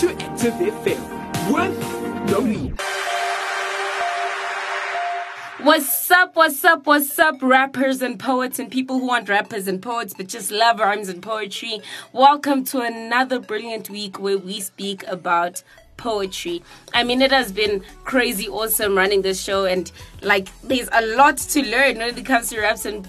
to Active FM with Noelzii. What's up, rappers and poets and people who aren't rappers and poets but just love rhymes and poetry. Welcome to another brilliant week where we speak about poetry. I mean, it has been crazy awesome running this show, and like there's a lot to learn when it comes to raps and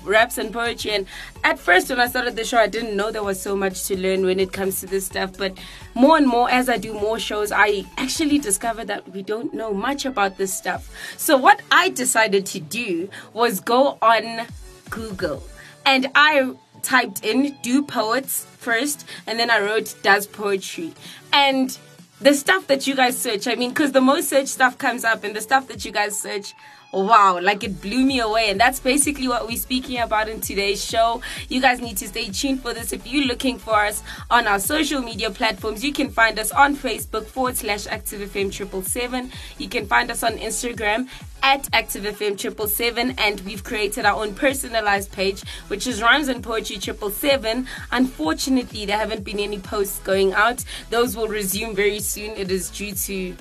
poetry. And at first when I started the show, I didn't know there was so much to learn when it comes to this stuff, but more and more as I do more shows, I actually discovered that we don't know much about this stuff. So what I decided to do was go on Google, and I typed in "do poets" first, and then I wrote "does poetry," and the stuff that you guys search, I mean, because the most searched stuff comes up, and the stuff that you guys search, wow, like it blew me away. And that's basically what we're speaking about in today's show. You guys need to stay tuned for this. If you're looking for us on our social media platforms, you can find us on Facebook /ActiveFM777. You can find us on Instagram @ActiveFM777, and we've created our own personalized page, which is Rhymes and Poetry 777. Unfortunately, there haven't been any posts going out. Those will resume very soon. It is due to,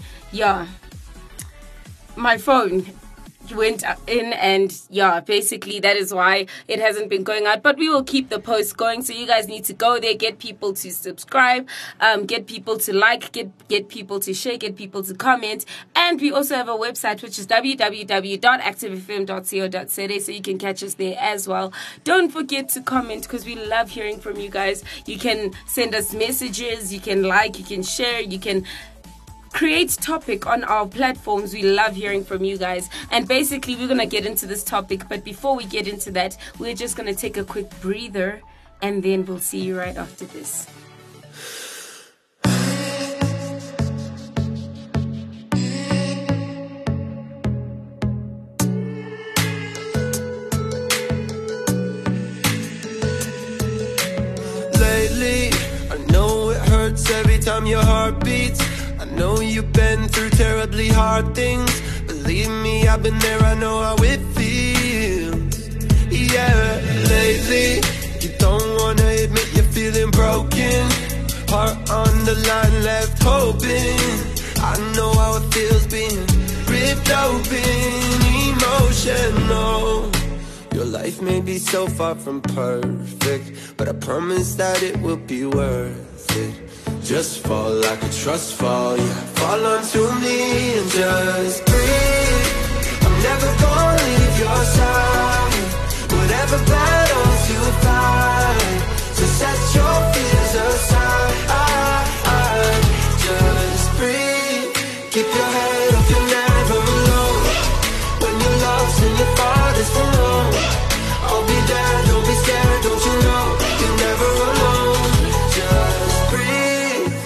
my phone went in, and basically that is why it hasn't been going out, but we will keep the post going. So you guys need to go there, get people to subscribe, get people to like, get people to share, get people to comment. And we also have a website, which is www.activefm.co.za, so you can catch us there as well. Don't forget to comment, because we love hearing from you guys. You can send us messages, you can like, you can share, you can create topic on our platforms. We love hearing from you guys. And basically we're going to get into this topic, but before we get into that, we're just going to take a quick breather, and then we'll see you right after this. Lately, I know it hurts every time your heart beats. I know you've been through terribly hard things. Believe me, I've been there, I know how it feels. Yeah, lately, you don't wanna admit you're feeling broken. Heart on the line, left hoping. I know how it feels being ripped open, emotional. Your life may be so far from perfect, but I promise that it will be worth it. Just fall like a trust fall, yeah. Fall onto me and just breathe. I'm never gonna leave your side. Whatever battles you fight, so set your fears aside. Just breathe. Keep your head up, you're never alone. When you're lost and your father's alone, I'll be there, don't be scared, don't you know? You're never alone. Just breathe.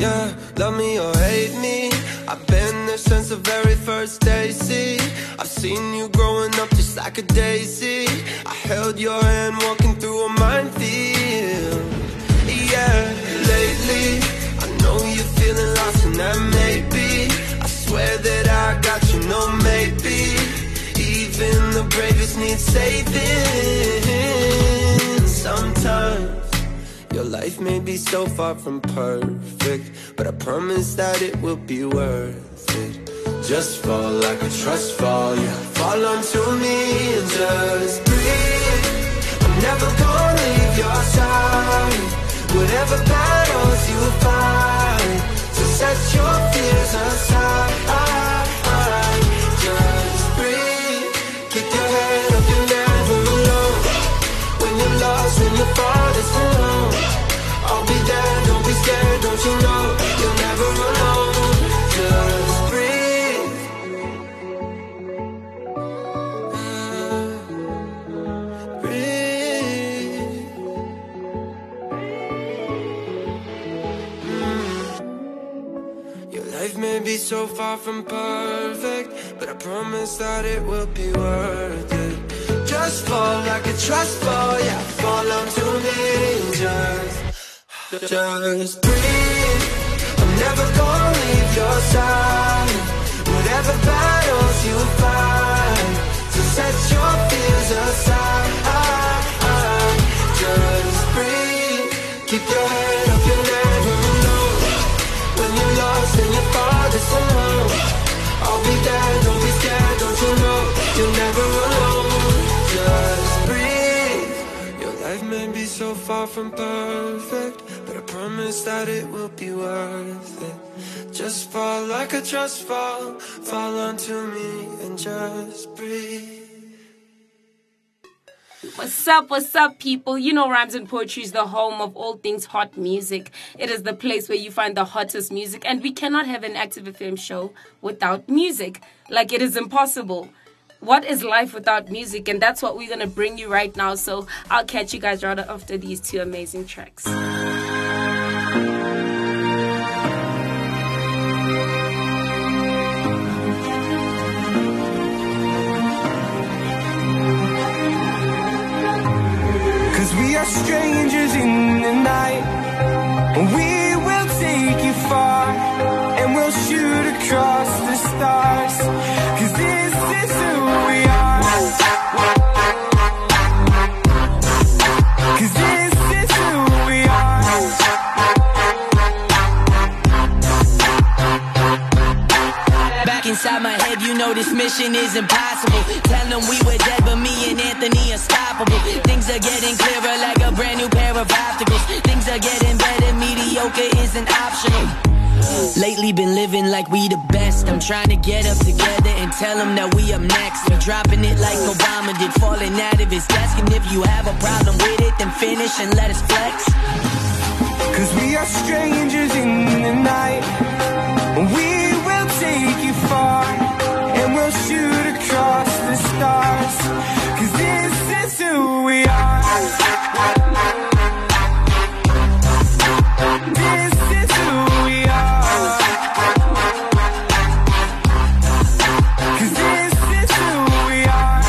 Yeah, love me or hate me, I've been there since the very first day, see. I've seen you growing up just like a daisy. I held your hand walking through a minefield. Yeah, lately, I know you're feeling lost, and that may be. I swear that I got you, no maybe. Even the bravest need saving sometimes. Your life may be so far from perfect, but I promise that it will be worth it. Just fall like a trust fall, yeah. Fall onto me and just breathe. I'm never gonna leave your side. Whatever battles you fight, so set your fears aside. Just breathe. Keep your head up, you're never alone. When you're lost and your father's alone, I'll be there, don't be scared, don't you know? You're never alone. Just breathe. Breathe. Your life may be so far from perfect, but I promise that it will be worth it. Just fall like a trust fall, yeah. Fall onto me and just breathe. I'm never gonna leave your side. Whatever battles you fight, so set your fears aside. Just breathe. Keep your head up, you're never alone. When you're lost and your father's alone, I'll be there, don't be scared, don't you know? You're never alone, just breathe. Your life may be so far from perfect, but I promise that it will be worth it. Just fall like a trust fall, fall onto me and just breathe. What's up, people? You know Rhymes and Poetry is the home of all things hot music. It is the place where you find the hottest music, and we cannot have an Active FM show without music. Like, it is impossible. What is life without music? And that's what we're going to bring you right now. So I'll catch you guys right after these two amazing tracks. We are strangers in the night. We will take you far, and we'll shoot across the stars. 'Cause this is who we are. 'Cause this is who we are. Back inside my head, you know this mission is impossible. Tell them we were dead, but me and Anthony are stoppable. Things are getting clearer like a brand new pair of opticals. Things are getting better, mediocre isn't optional. Lately been living like we the best. I'm trying to get up together and tell them that we up next. We dropping it like Obama did, falling out of his desk. And if you have a problem with it, then finish and let us flex. 'Cause we are strangers in the night. We will take you far, and we'll shoot across the stars. 'Cause this is who we are. This is who we are. 'Cause this is who we are.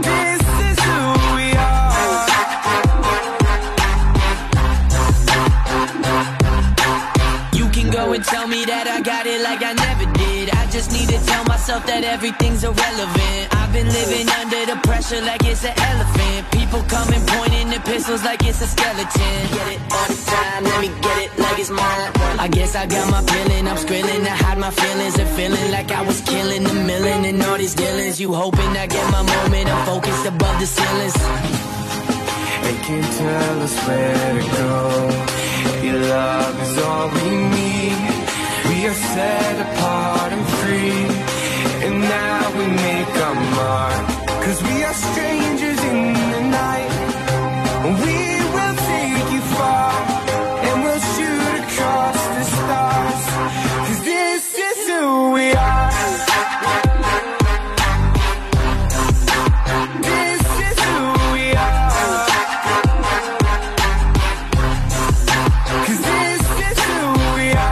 This is who we are. You can go and tell me that I got it like I never did. I just need to tell myself that everything's irrelevant. I've been living under the pressure like it's an elephant. People coming pointing their pistols like it's a skeleton. Get it all the time, let me get it like it's mine. I guess I got my feeling, I'm skrilling to hide my feelings and feeling like I was killing a million and all these dealings. You hoping I get my moment, I'm focused above the ceilings. They can't tell us where to go. Your love is all we need. We are set apart and free, and now we make our mark. 'Cause we are strangers in the night. We will take you far, and we'll shoot across the stars. 'Cause this is who we are. This is who we are. 'Cause this is who we are.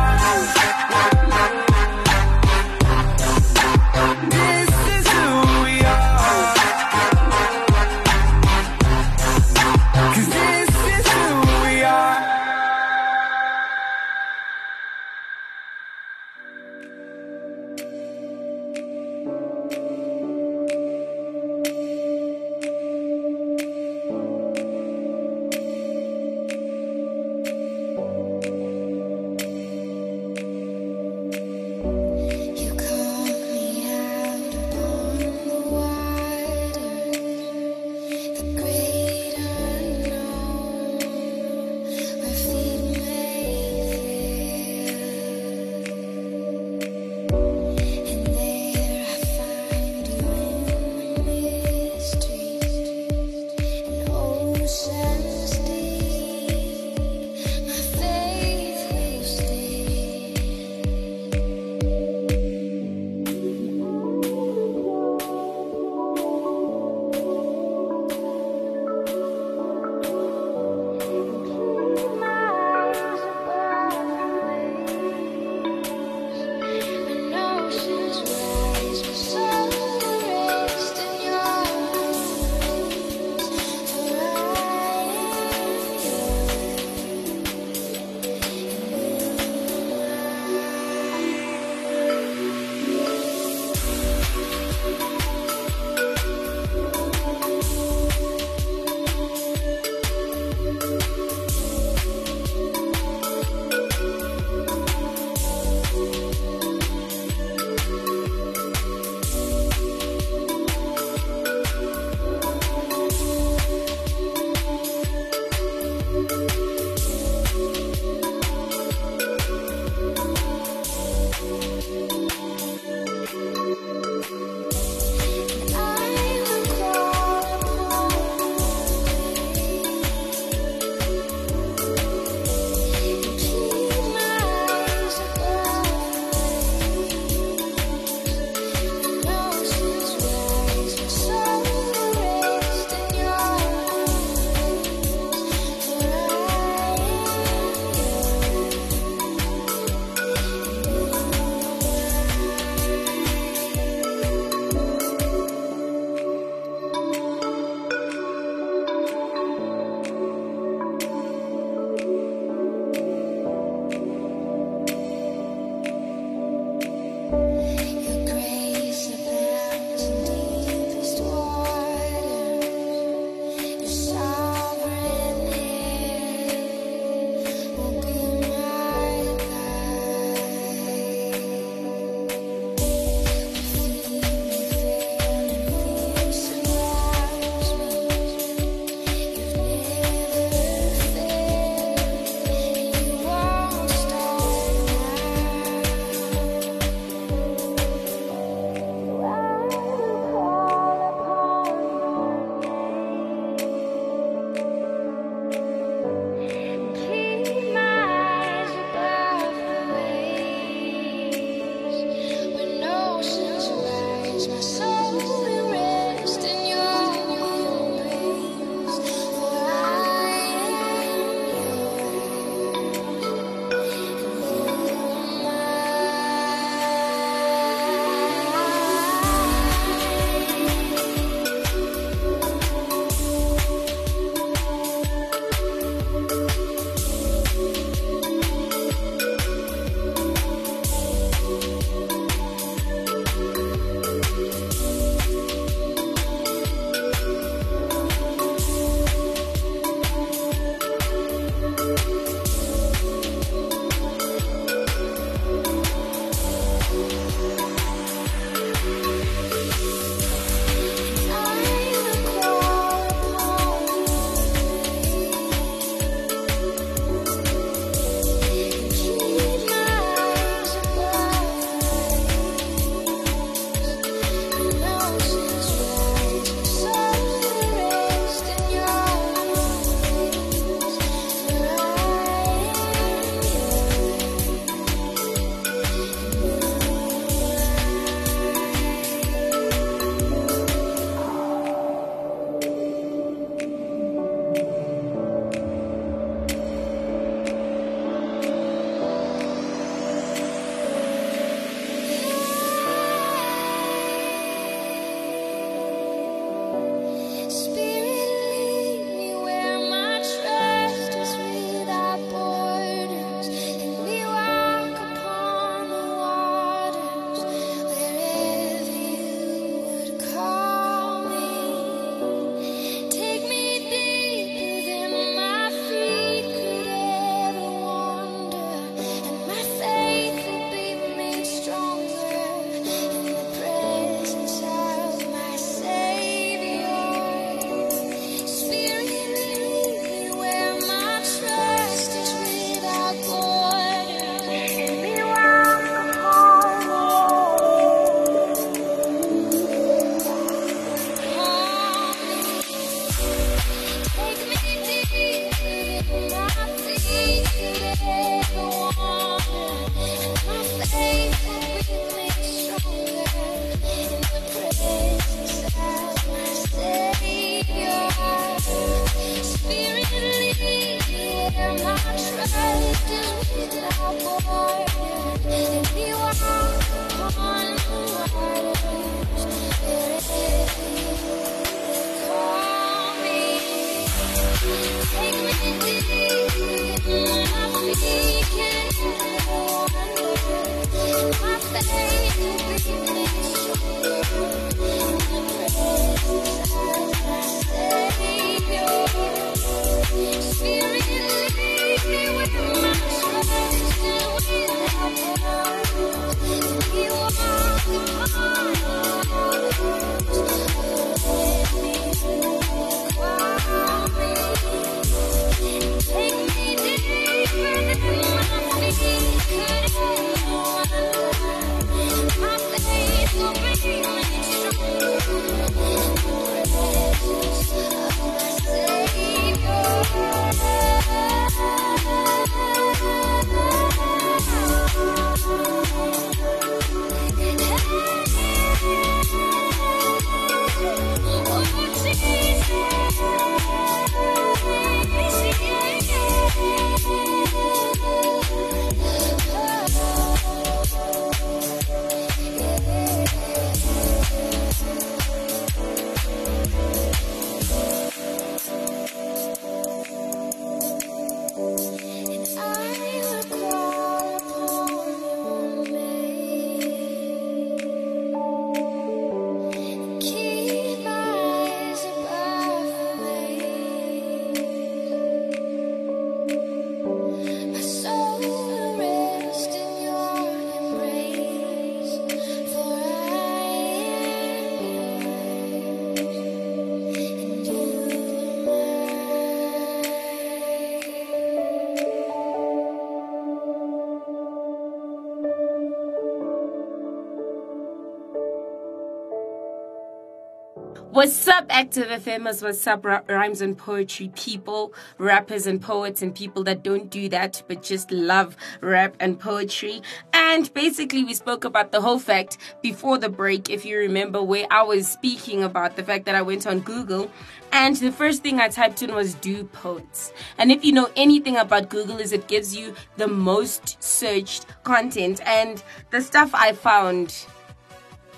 What's up, Active FMers? What's up, Rhymes and Poetry people, rappers and poets and people that don't do that but just love rap and poetry? And basically, we spoke about the whole fact before the break, if you remember, where I was speaking about the fact that I went on Google and the first thing I typed in was "do poets." And if you know anything about Google, is it gives you the most searched content. And the stuff I found,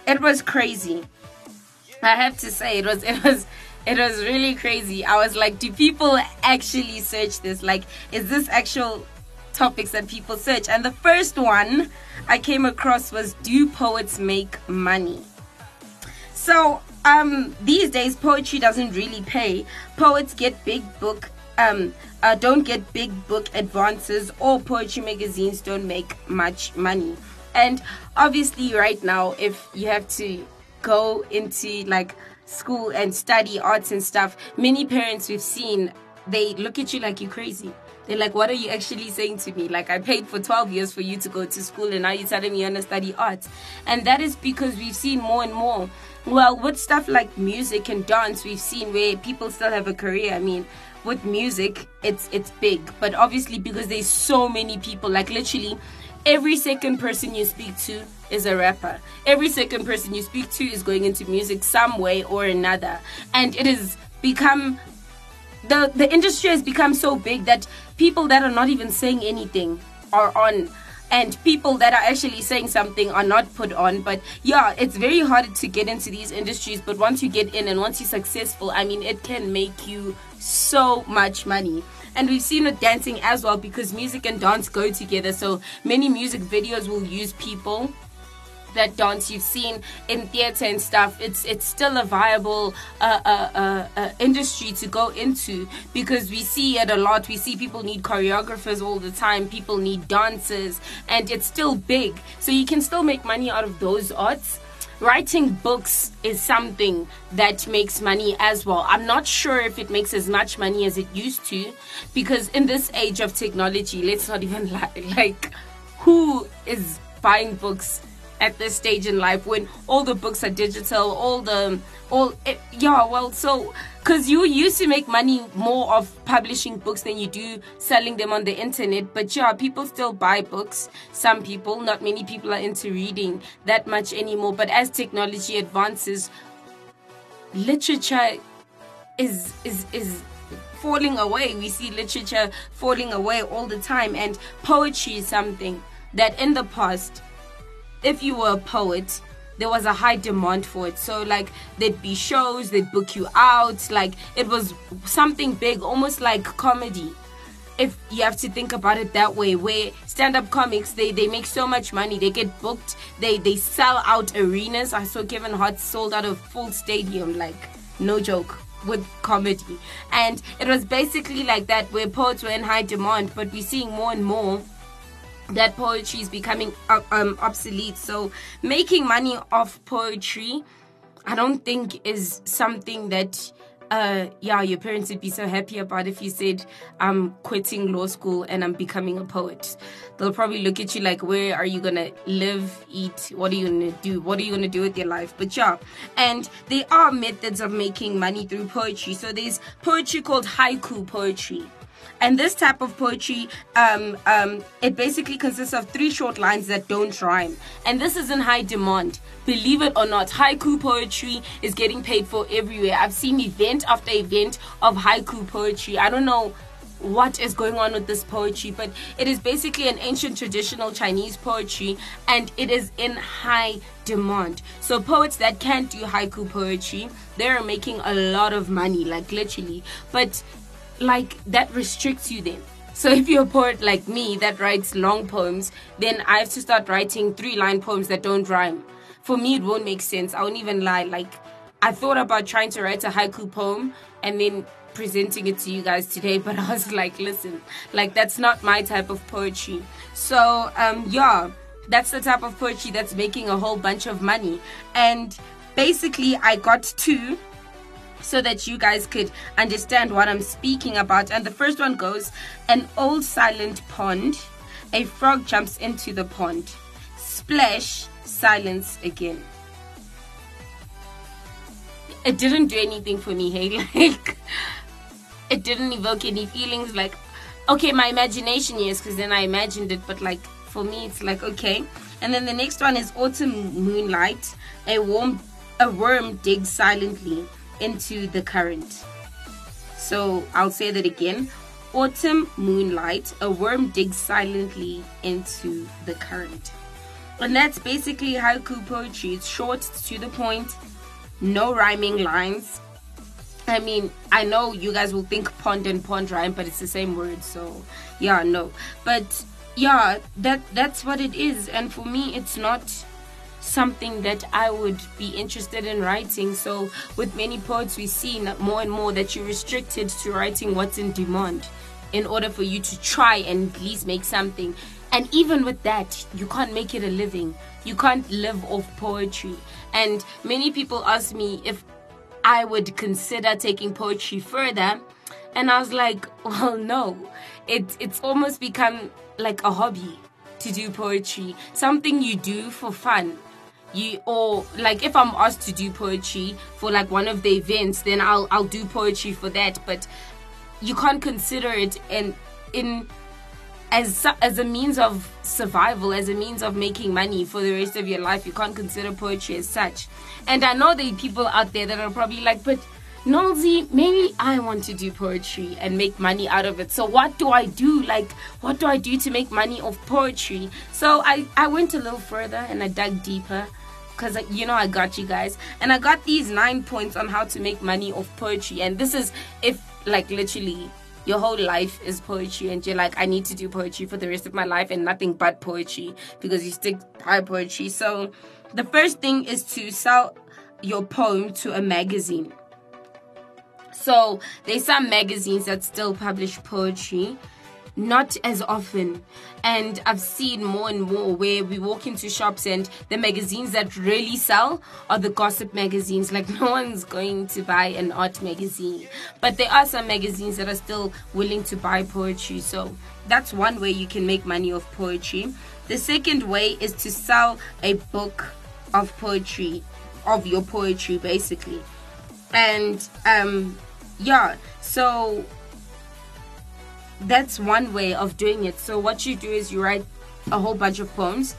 it was crazy. I have to say, it was really crazy. I was like, do people actually search this? Like, is this actual topics that people search? And the first one I came across was, do poets make money? So these days, poetry doesn't really pay. Poets get big book don't get big book advances, or poetry magazines don't make much money. And obviously, right now, if you have to go into like school and study arts and stuff, many parents we've seen, they look at you like you're crazy. They're like, what are you actually saying to me? Like, I paid for 12 years for you to go to school and now you're telling me you want to study arts. And that is because we've seen more and more, well, with stuff like music and dance, we've seen where people still have a career. I mean, with music, it's big, but obviously because there's so many people, like literally every second person you speak to is a rapper. Every second person you speak to is going into music some way or another. And it has become, the industry has become so big that people that are not even saying anything are on, and people that are actually saying something are not put on. But yeah, it's very hard to get into these industries, but once you get in and once you're successful, I mean, it can make you so much money. And we've seen it dancing as well, because music and dance go together. So many music videos will use people that dance. You've seen in theater and stuff, it's still a viable industry to go into, because we see it a lot. We see people need choreographers all the time, people need dancers, and it's still big. So you can still make money out of those arts. Writing books is something that makes money as well. I'm not sure if it makes as much money as it used to, because in this age of technology, let's not even lie, like, who is buying books at this stage in life when all the books are digital, so because you used to make money more of publishing books than you do selling them on the internet. But yeah, people still buy books. Some people, not many people are into reading that much anymore. But as technology advances, literature is falling away. We see literature falling away all the time. And poetry is something that in the past, if you were a poet, there was a high demand for it. So like, there'd be shows, they'd book you out. Like, it was something big, almost like comedy, if you have to think about it that way, where stand-up comics, they make so much money, they get booked, they sell out arenas. I saw Kevin Hart sold out a full stadium, like, no joke, with comedy. And it was basically like that, where poets were in high demand. But we're seeing more and more that poetry is becoming obsolete. So making money off poetry, I don't think is something that your parents would be so happy about. If you said, I'm quitting law school and I'm becoming a poet, they'll probably look at you like, where are you gonna live, eat, what are you gonna do, what are you gonna do with your life? But yeah, and there are methods of making money through poetry. So there's poetry called haiku poetry. And this type of poetry, it basically consists of 3 short lines that don't rhyme. And this is in high demand. Believe it or not, haiku poetry is getting paid for everywhere. I've seen event after event of haiku poetry. I don't know what is going on with this poetry, but it is basically an ancient traditional Chinese poetry, and it is in high demand. So poets that can do haiku poetry, they are making a lot of money, like literally. But like, that restricts you then. So if you're a poet like me that writes long poems, then I have to start writing 3-line poems that don't rhyme. For me, it won't make sense. I won't even lie. Like, I thought about trying to write a haiku poem and then presenting it to you guys today, but I was like, listen, like, that's not my type of poetry. So that's the type of poetry that's making a whole bunch of money. And basically, I got two so that you guys could understand what I'm speaking about. And the first one goes, an old silent pond, a frog jumps into the pond, splash, silence again. it didn't do anything for me, hey? Like, it didn't evoke any feelings. Like, okay, my imagination, yes, because then I imagined it, but like for me it's like, okay. And then the next one is Autumn Moonlight. A worm digs silently into the current. So I'll say that again. Autumn moonlight, a worm digs silently into the current. And that's basically haiku poetry. It's short, to the point, no rhyming lines. I mean, I know you guys will think pond and pond rhyme, but it's the same word, so yeah, no. But yeah, that's what it is. And for me, it's not something that I would be interested in writing. So with many poets, we see more and more that you're restricted to writing what's in demand in order for you to try and at least make something. And even with that, you can't make it a living. You can't live off poetry. And many people ask me if I would consider taking poetry further, and I was like, well, no. It's almost become like a hobby to do poetry, something you do for fun. Or like, if I'm asked to do poetry for like one of the events, then I'll do poetry for that. But you can't consider it as a means of survival, as a means of making money for the rest of your life. You can't consider poetry as such. And I know there are people out there that are probably like, but Noelzii, maybe I want to do poetry and make money out of it. So what do I do? Like, what do I do to make money off poetry? So I went a little further and I dug deeper, because, you know, I got you guys. And I got these 9 points on how to make money off poetry. And this is if, like, literally your whole life is poetry and you're like, I need to do poetry for the rest of my life and nothing but poetry, because you stick by poetry. So the first thing is to sell your poem to a magazine. So there's some magazines that still publish poetry, not as often. And I've seen more and more where we walk into shops and the magazines that really sell are the gossip magazines. Like, no one's going to buy an art magazine. But there are some magazines that are still willing to buy poetry. So that's one way you can make money off poetry. The second way is to sell a book of poetry, of your poetry, basically. And yeah, so that's one way of doing it. So what you do is you write a whole bunch of poems,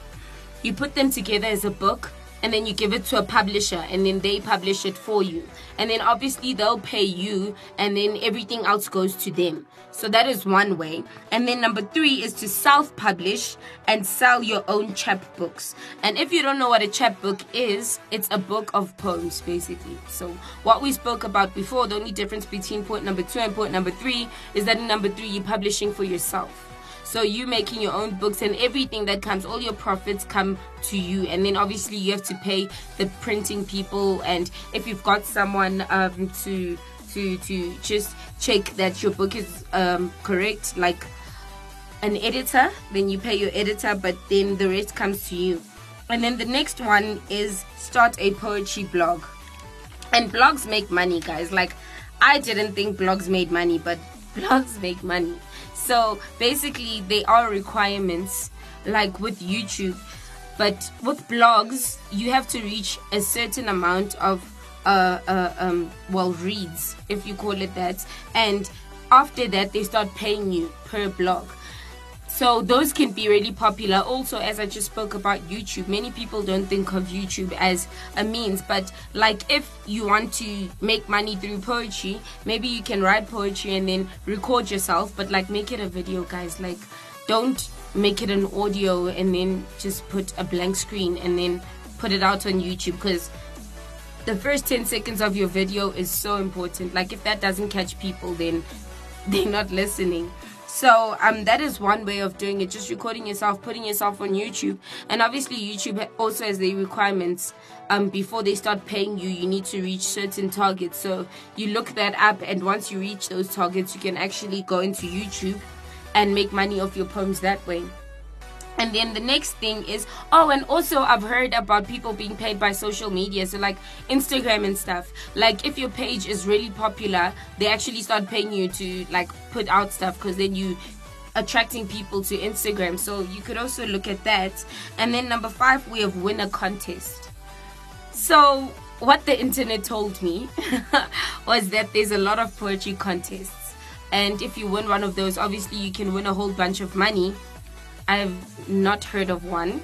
you put them together as a book, and then you give it to a publisher, and then they publish it for you, and then obviously they'll pay you, and then everything else goes to them. So that is one way. And then number 3 is to self-publish and sell your own chapbooks. And if you don't know what a chapbook is, it's a book of poems, basically. So what we spoke about before, the only difference between point number 2 and point number 3 is that in number 3 you're publishing for yourself. So you making your own books, and everything that comes, all your profits come to you. And then obviously you have to pay the printing people, and if you've got someone to just check that your book is correct, like an editor, then you pay your editor, but then the rest comes to you. And then the next one is start a poetry blog. And blogs make money, guys. Like, I didn't think blogs made money, but blogs make money. So basically they are requirements, like with YouTube, but with blogs you have to reach a certain amount of reads, if you call it that, and after that they start paying you per blog. So those can be really popular. Also, as I just spoke about YouTube, many people don't think of YouTube as a means, but like, if you want to make money through poetry, maybe you can write poetry and then record yourself, but like, make it a video, guys. Like, don't make it an audio and then just put a blank screen and then put it out on YouTube, because the first 10 seconds of your video is so important. Like, if that doesn't catch people, then they're not listening. So that is one way of doing it, just recording yourself, putting yourself on YouTube. And obviously YouTube also has the requirements. Before they start paying you, you need to reach certain targets. So you look that up, and once you reach those targets, you can actually go into YouTube and make money off your poems that way. And then the next thing is, and also I've heard about people being paid by social media, so like Instagram and stuff. Like, if your page is really popular, they actually start paying you to like put out stuff, because then you attracting people to Instagram. So you could also look at that. And then number 5, we have win a contest. So what the internet told me was that there's a lot of poetry contests, and if you win one of those, obviously you can win a whole bunch of money. I've not heard of one,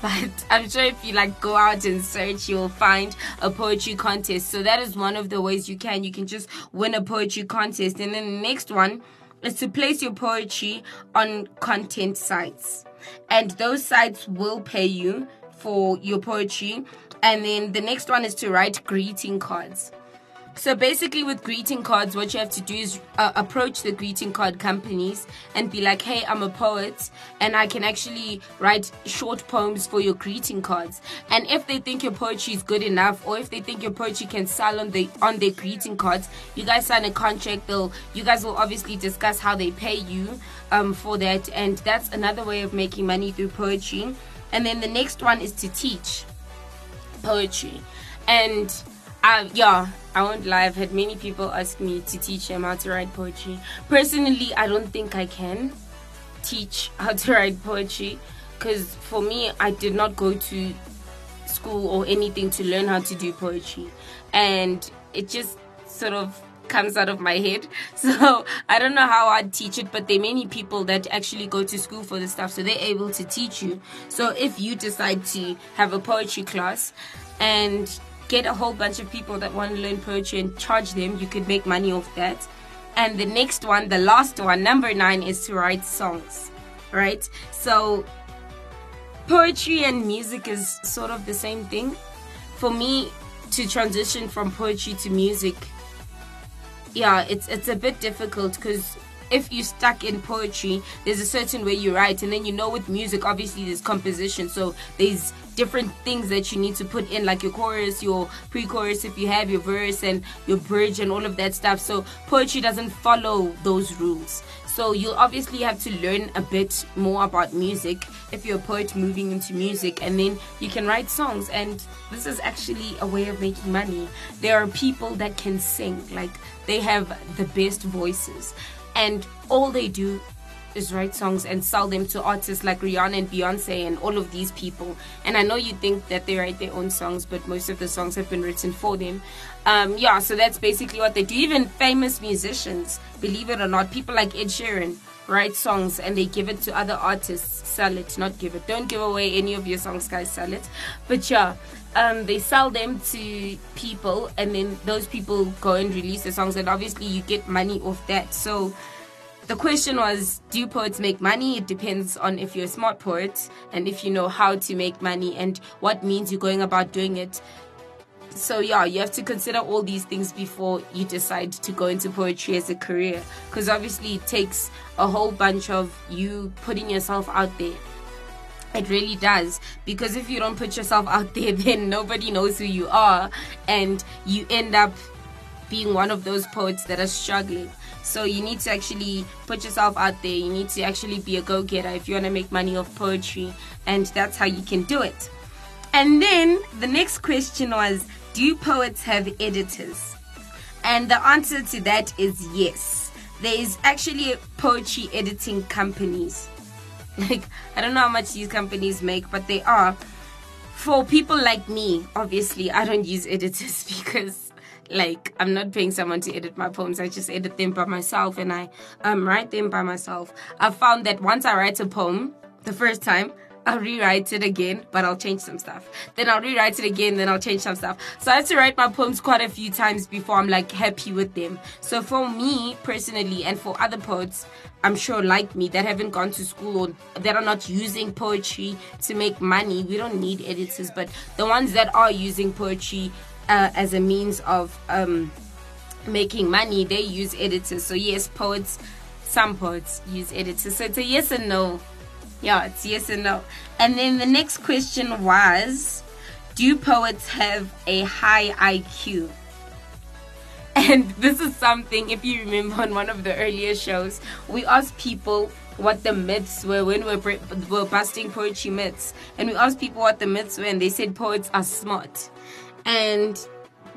but I'm sure if you like go out and search, you'll find a poetry contest. So that is one of the ways you can just win a poetry contest. And then the next one is to place your poetry on content sites, and those sites will pay you for your poetry. And then the next one is to write greeting cards. So basically with greeting cards, what you have to do is approach the greeting card companies and be like, hey, I'm a poet and I can actually write short poems for your greeting cards. And if they think your poetry is good enough, or if they think your poetry can sell on their greeting cards, you guys sign a contract. You guys will obviously discuss how they pay you for that. And that's another way of making money through poetry. And then the next one is to teach poetry. And I won't lie, I've had many people ask me to teach them how to write poetry. Personally, I don't think I can teach how to write poetry, because for me, I did not go to school or anything to learn how to do poetry, and it just sort of comes out of my head. So I don't know how I'd teach it, but there are many people that actually go to school for this stuff, so they're able to teach you. So if you decide to have a poetry class and get a whole bunch of people that want to learn poetry and charge them, you could make money off that. And the next one, the last one, number 9, is to write songs, right? So poetry and music is sort of the same thing. For me, to transition from poetry to music, it's a bit difficult, because if you're stuck in poetry, there's a certain way you write. And then, with music, obviously there's composition, so there's different things that you need to put in, like your chorus, your pre-chorus, if you have your verse and your bridge and all of that stuff. So poetry doesn't follow those rules, so you'll obviously have to learn a bit more about music if you're a poet moving into music, and then you can write songs. And this is actually a way of making money. There are people that can sing, like they have the best voices, and all they do is write songs and sell them to artists like Rihanna and Beyonce and all of these people. And I know you think that they write their own songs, but most of the songs have been written for them. So that's basically what they do. Even famous musicians, believe it or not, people like Ed Sheeran write songs and they give it to other artists. Sell it, not give it. Don't give away any of your songs, guys, sell it. But they sell them to people, and then those people go and release the songs, and obviously you get money off that. So the question was, do poets make money? It depends on if you're a smart poet and if you know how to make money and what means you're going about doing it. So you have to consider all these things before you decide to go into poetry as a career, because obviously it takes a whole bunch of you putting yourself out there. It really does, because if you don't put yourself out there, then nobody knows who you are, and you end up being one of those poets that are struggling. So you need to actually put yourself out there. You need to actually be a go-getter if you want to make money off poetry, and that's how you can do it. And then the next question was, do poets have editors? And the answer to that is yes. There is actually poetry editing companies. Like, I don't know how much these companies make, but they are. For people like me, obviously, I don't use editors, because I'm not paying someone to edit my poems. I just edit them by myself, and I write them by myself. I found that once I write a poem the first time, I'll rewrite it again, but I'll change some stuff. Then I'll rewrite it again, then I'll change some stuff. So I have to write my poems quite a few times before I'm happy with them. So for me personally, and for other poets, I'm sure like me, that haven't gone to school or that are not using poetry to make money, we don't need editors. But the ones that are using poetry as a means of making money, they use editors. So yes, some poets use editors. So it's a yes and no. It's yes and no. And then the next question was, do poets have a high IQ? And this is something, if you remember on one of the earlier shows, we asked people what the myths were when we're busting poetry myths. And we asked people what the myths were, and they said poets are smart. And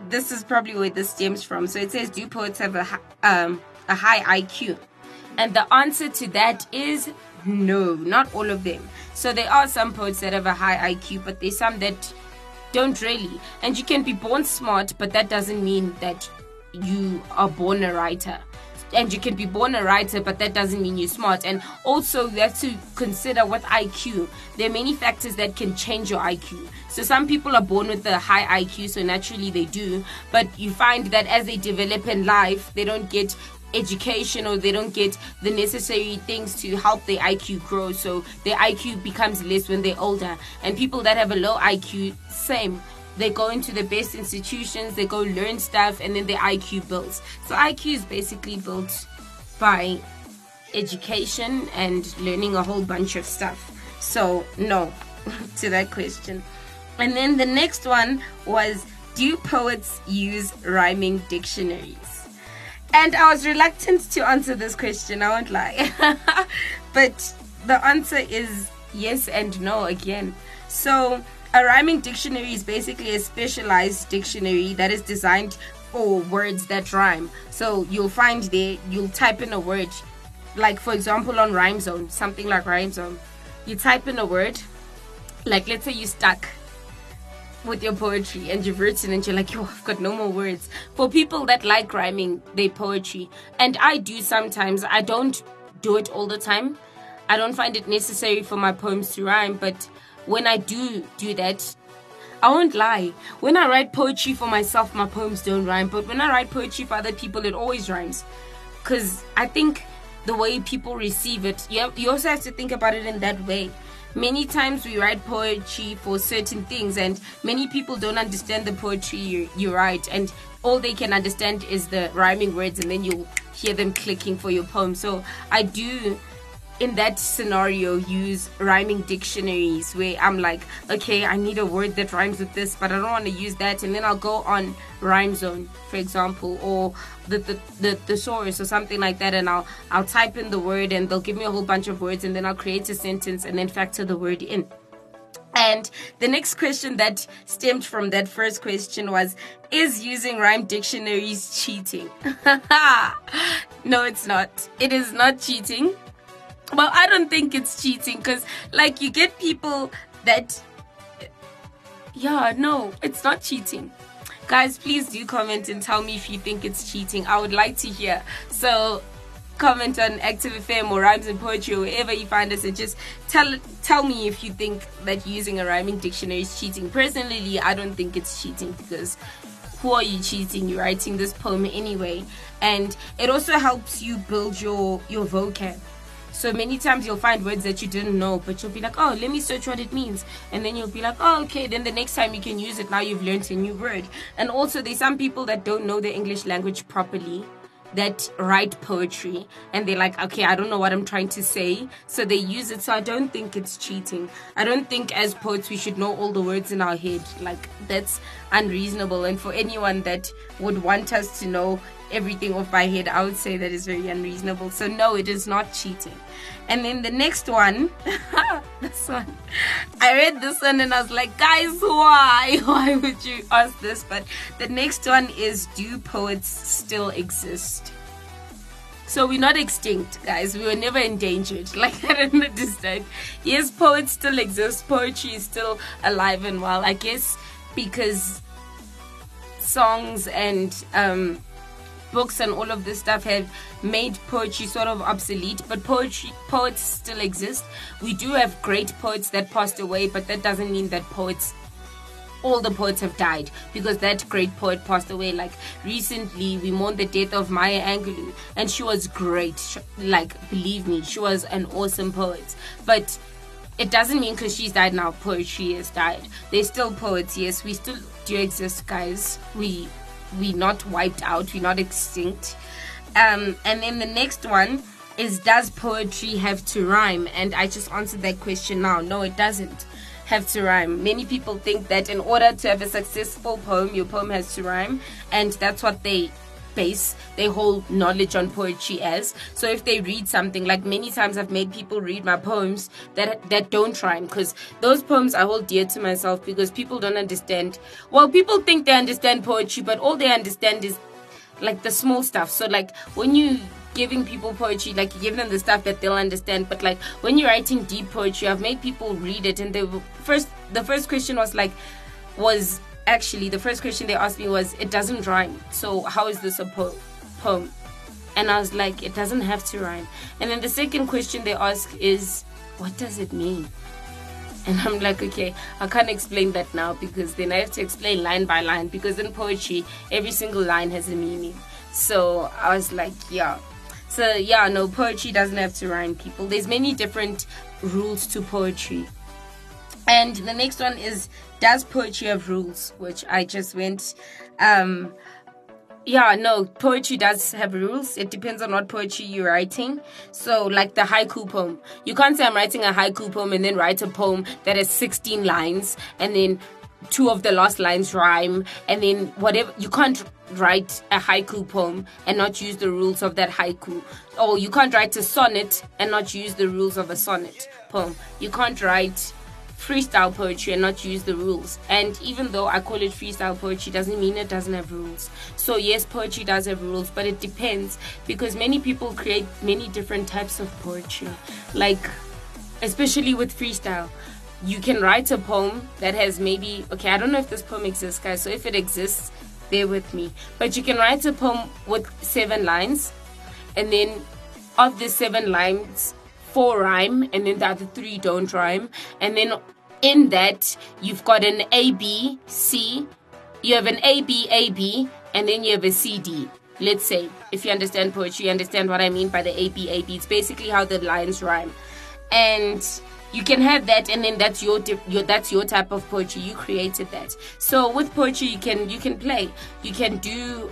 this is probably where this stems from. So it says, do poets have a high IQ? And the answer to that is no, not all of them. So there are some poets that have a high IQ, but there's some that don't really. And you can be born smart, but that doesn't mean that you are born a writer. And you can be born a writer, but that doesn't mean you're smart. And also, you have to consider with IQ. There are many factors that can change your IQ. So some people are born with a high IQ, so naturally they do. But you find that as they develop in life, they don't get education, or they don't get the necessary things to help their IQ grow. So their IQ becomes less when they're older. And people that have a low IQ, same. They go into the best institutions, they go learn stuff, and then their IQ builds. So IQ is basically built by education and learning a whole bunch of stuff. So no to that question. And then the next one was, do poets use rhyming dictionaries? And I was reluctant to answer this question, I won't lie. But the answer is yes and no again. So a rhyming dictionary is basically a specialized dictionary that is designed for words that rhyme. So you'll find there, you'll type in a word. Like, for example, on Rhymezone, something like Rhymezone, you type in a word. Like, let's say you're stuck with your poetry and you've written and you're like, yo, I've got no more words. For people that like rhyming their poetry, and I do sometimes, I don't do it all the time. I don't find it necessary for my poems to rhyme, but when I do that, I won't lie. When I write poetry for myself, my poems don't rhyme. But when I write poetry for other people, it always rhymes. Because I think the way people receive it, you also have to think about it in that way. Many times we write poetry for certain things, and many people don't understand the poetry you write. And all they can understand is the rhyming words, and then you'll hear them clicking for your poem. So I do, in that scenario, use rhyming dictionaries where I'm like, okay, I need a word that rhymes with this, but I don't want to use that, and then I'll go on Rhymezone, for example, or the thesaurus or something like that, and I'll type in the word, and they'll give me a whole bunch of words, and then I'll create a sentence and then factor the word in. And the next question that stemmed from that first question was, is using rhyme dictionaries cheating? No, it's not. It is not cheating. Well, I don't think it's cheating, because, like, you get people that... Yeah, no, it's not cheating. Guys, please do comment and tell me if you think it's cheating. I would like to hear. So comment on Active FM or Rhymes and Poetry or wherever you find us, and just tell me if you think that using a rhyming dictionary is cheating. Personally, I don't think it's cheating, because who are you cheating? You're writing this poem anyway. And it also helps you build your vocab. So many times you'll find words that you didn't know, but you'll be like, oh, let me search what it means. And then you'll be like, oh, okay, then the next time you can use it. Now you've learned a new word. And also, there's some people that don't know the English language properly that write poetry, and they're like, okay, I don't know what I'm trying to say, so they use it. So I don't think it's cheating. I don't think as poets we should know all the words in our head. Like, that's unreasonable. And for anyone that would want us to know everything off by head, I would say that is very unreasonable. So no, it is not cheating. And then the next one, this one, I read this one and I was like, guys, why would you ask this? But the next one is, do poets still exist? So we're not extinct, guys. We were never endangered. Like, I don't understand. Yes, poets still exist. Poetry is still alive and well, I guess, because songs and books and all of this stuff have made poetry sort of obsolete, but poets still exist. We do have great poets that passed away, but that doesn't mean that all the poets have died, because that great poet passed away. Like, recently we mourned the death of Maya Angelou, and she was great. Like, believe me, she was an awesome poet. But it doesn't mean because she's died now, poetry has died. There's still poets, yes. We still do exist, guys. We're not wiped out, we're not extinct. And then the next one is, does poetry have to rhyme? And I just answered that question now. No, it doesn't have to rhyme. Many people think that in order to have a successful poem, your poem has to rhyme, and that's what they base their whole knowledge on poetry as. So if they read something, like, many times I've made people read my poems that don't rhyme, because those poems I hold dear to myself, because people don't understand. Well, people think they understand poetry, but all they understand is, like, the small stuff. So, like, when you giving people poetry, like, you give them the stuff that they'll understand, but, like, when you're writing deep poetry, I've made people read it, and the first question was like, was actually, the first question they asked me was, it doesn't rhyme, so how is this a poem? And I was like, it doesn't have to rhyme. And then the second question they ask is, what does it mean? And I'm like, okay, I can't explain that now, because then I have to explain line by line, because in poetry, every single line has a meaning. So I was like, yeah. So yeah, no, poetry doesn't have to rhyme, people. There's many different rules to poetry. And the next one is, does poetry have rules? Which I just went, yeah, no, poetry does have rules. It depends on what poetry you're writing. So, like the haiku poem. You can't say I'm writing a haiku poem and then write a poem that has 16 lines and then two of the last lines rhyme and then whatever. You can't write a haiku poem and not use the rules of that haiku. Or you can't write a sonnet and not use the rules of a sonnet poem. You can't write freestyle poetry and not use the rules. And even though I call it freestyle poetry, doesn't mean it doesn't have rules. So yes, poetry does have rules, but it depends, because many people create many different types of poetry. Like, especially with freestyle, you can write a poem that has maybe, okay, I don't know if this poem exists, guys, so if it exists, bear with me, but you can write a poem with 7 lines, and then of the 7 lines, 4 rhyme, and then the other 3 don't rhyme, and then in that you've got an A B C, you have an A B, and then you have a C D. Let's say, if you understand poetry, you understand what I mean by the A B A B. It's basically how the lines rhyme, and you can have that, and then that's your type of poetry. You created that. So with poetry, you can play, you can do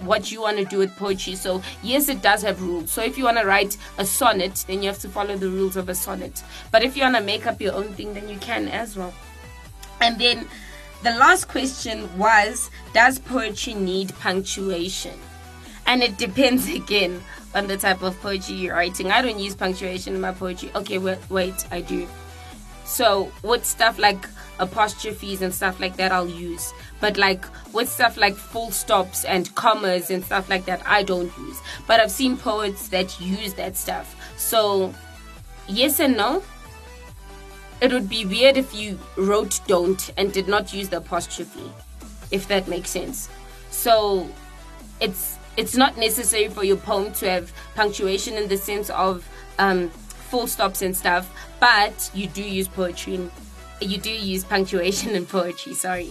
what you want to do with poetry. So yes, it does have rules. So if you want to write a sonnet, then you have to follow the rules of a sonnet. But if you want to make up your own thing, then you can as well. And then the last question was, does poetry need punctuation? And it depends again on the type of poetry you're writing. I don't use punctuation in my poetry. Okay, wait, I do. So with stuff like apostrophes and stuff like that, I'll use, but like with stuff like full stops and commas and stuff like that, I don't use. But I've seen poets that use that stuff. So yes and no. It would be weird if you wrote don't and did not use the apostrophe, if that makes sense. So it's not necessary for your poem to have punctuation in the sense of full stops and stuff, but you do use poetry in you do use punctuation in poetry, sorry,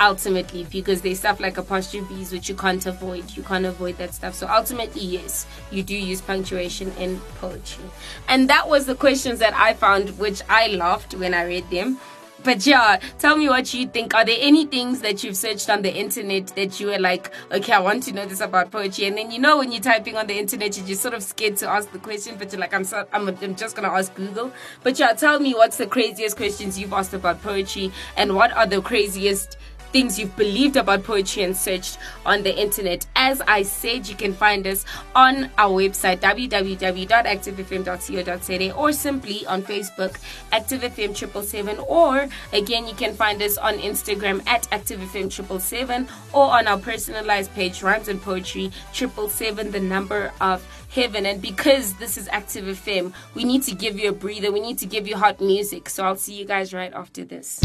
ultimately, because there's stuff like apostrophes which you can't avoid that stuff. So ultimately, yes, you do use punctuation in poetry. And that was the questions that I found, which I laughed when I read them. But yeah, tell me what you think. Are there any things that you've searched on the internet that you were like, okay, I want to know this about poetry? And then, you know, when you're typing on the internet, you're just sort of scared to ask the question, but you're like, I'm just going to ask Google. But yeah, tell me, what's the craziest questions you've asked about poetry, and what are the craziest things you've believed about poetry and searched on the internet? As I said, you can find us on our website, www.activefm.co.za, or simply on Facebook, activefm777, or again, you can find us on Instagram at activefm777, or on our personalized page, Rhymes and Poetry 777, the number of heaven. And because this is Active FM, we need to give you a breather, we need to give you hot music. So I'll see you guys right after this.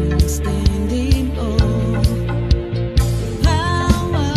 Understanding, oh, the power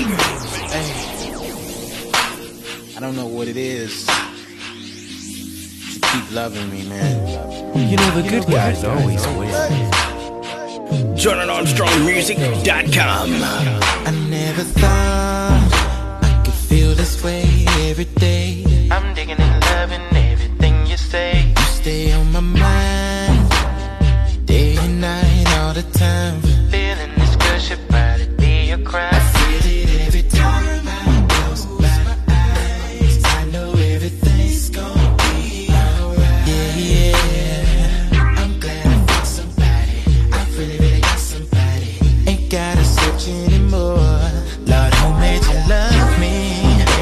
Hey, I don't know what it is. You keep loving me, man. You know the good guys always win. JordanArmstrongMusic.com. I never thought I could feel this way every day. I'm digging and loving everything you say. You stay on my mind, day and night, all the time. Feeling this good shit by the day you cry. I feel it every time I close my eyes. I know everything's gonna be alright. Yeah, yeah, I'm glad I found somebody. I really, really got somebody. Ain't gotta search anymore. Lord, who made you love me?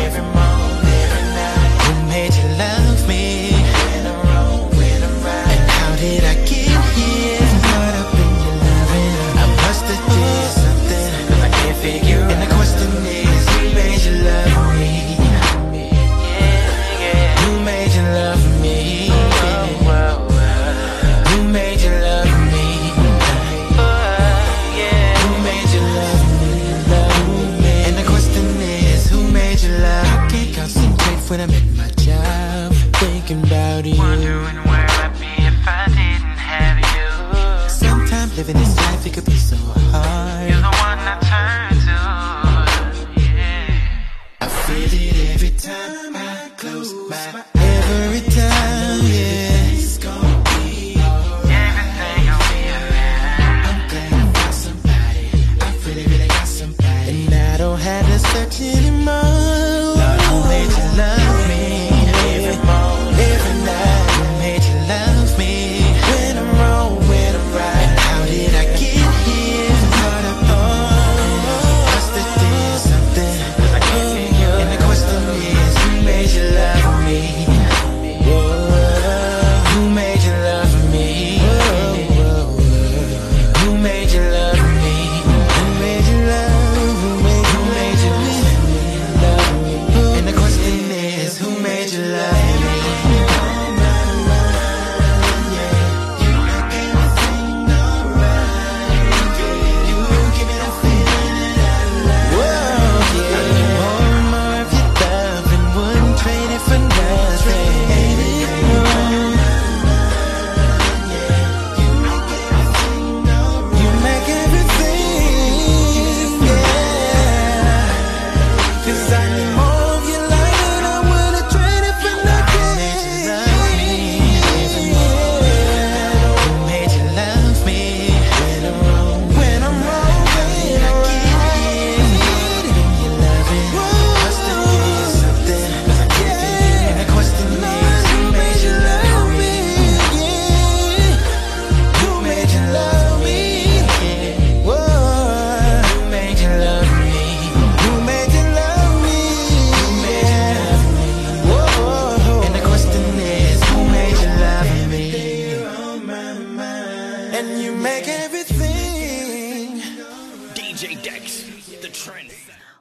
Every morning, every night. Who made you love me? When I'm wrong, when I'm right. And how did I get here? Caught up in your loving. I must have did something, cause I can't figure out. And the question is, who made you love me? Who made you love me? Who made you love me? Who made you love me? And the question is, who made you love me? I can't concentrate when I'm at my job, thinking about you. Wondering where I'd be if I didn't have you. Sometimes living this life, it could be so hard. You're the one I turn to. Yeah. I feel it every time I close my eyes. Every time, yeah. It's gonna be alright. Everything will be alright. I'm glad I found somebody. I really, really got somebody. And I don't have to search anymore. Lord, who made you love me? Every morning, every night. Who made you love me? When I'm wrong, when I'm right. And how did I get here? Caught up on. Must have did something, cause I can't figure. And the question is, who made you love me? Whoa. Who made you love me? Whoa. Who made you love me? Who made you love me? Who made you love me? And the question is, who made you love me?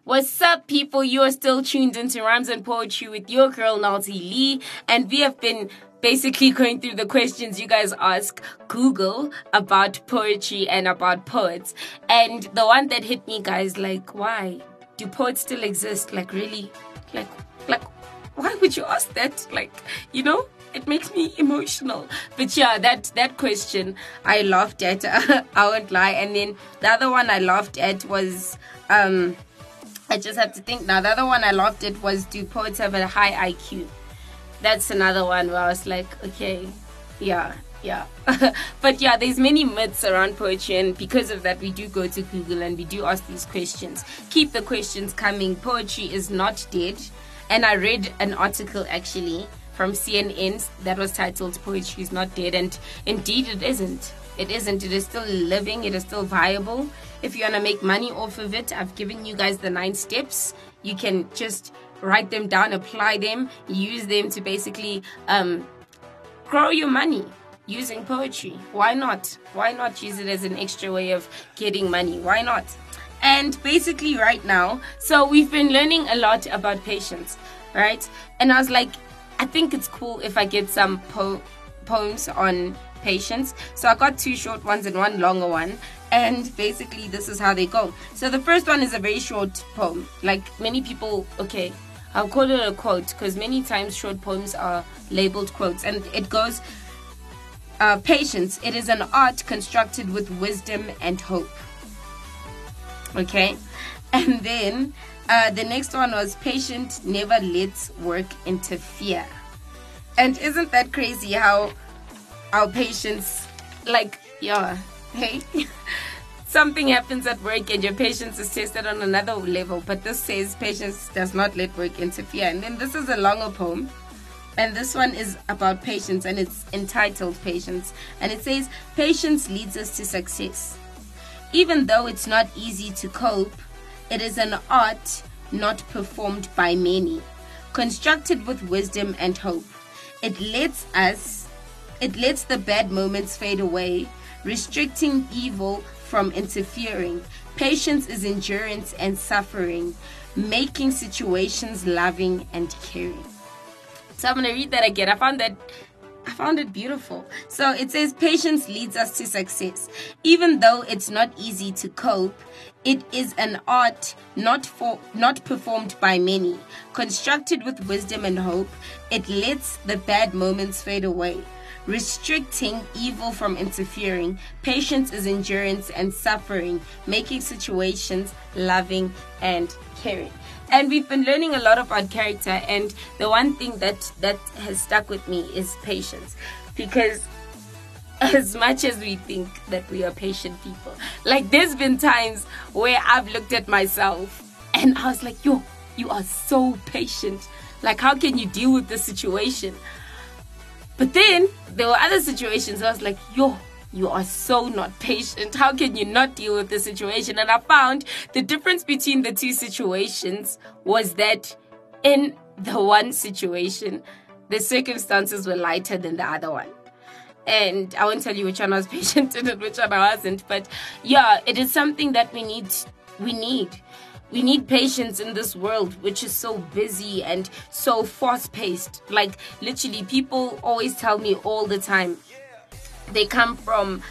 What's up, people? You are still tuned into Rhymes and Poetry with your girl, Noelzii, and we have been basically going through the questions you guys ask Google about poetry and about poets. And the one that hit me, guys, like, why? Do poets still exist? Like, really? Like, why would you ask that? Like, you know? It makes me emotional. But yeah, that question I laughed at. I won't lie. And then the other one I laughed at was, I just have to think now. The other one I laughed at was, do poets have a high IQ? That's another one where I was like, okay, yeah. But yeah, there's many myths around poetry, and because of that, we do go to Google and we do ask these questions. Keep the questions coming. Poetry is not dead. And I read an article actually from CNN that was titled Poetry is Not Dead, and indeed it isn't. It is still living. It is still viable. If you want to make money off of it, I've given you guys the 9 steps. You can just write them down, apply them, use them to basically grow your money using poetry. Why not? Why not use it as an extra way of getting money? Why not? And basically right now, so we've been learning a lot about patience, right? And I was like, I think it's cool if I get some poems on patience. So I got two short ones and one longer one. And basically, this is how they go. So the first one is a very short poem. Like many people, okay, I'll call it a quote because many times short poems are labeled quotes. And it goes, patience, it is an art constructed with wisdom and hope. Okay. And then the next one was, patient never lets work interfere. And isn't that crazy how our patience, like, yeah, hey, something happens at work and your patience is tested on another level. But this says patience does not let work interfere. And then this is a longer poem. And this one is about patience and it's entitled Patience. And it says, patience leads us to success. Even though it's not easy to cope, it is an art not performed by many, constructed with wisdom and hope. It lets the bad moments fade away, restricting evil from interfering. Patience is endurance and suffering, making situations loving and caring. So I'm going to read that again. I found it beautiful. So it says, patience leads us to success. Even though it's not easy to cope, it is an art not performed by many. Constructed with wisdom and hope, it lets the bad moments fade away, restricting evil from interfering. Patience is endurance and suffering, making situations loving and caring. And we've been learning a lot about character, and the one thing that has stuck with me is patience, because as much as we think that we are patient people, like there's been times where I've looked at myself and I was like, yo, you are so patient. Like, how can you deal with this situation? But then there were other situations where I was like, yo, you are so not patient. How can you not deal with the situation? And I found the difference between the two situations was that in the one situation, the circumstances were lighter than the other one. And I won't tell you which one I was patient in and which one I wasn't. But yeah, it is something that we need patience in this world, which is so busy and so fast-paced. Like, literally, people always tell me all the time, they come from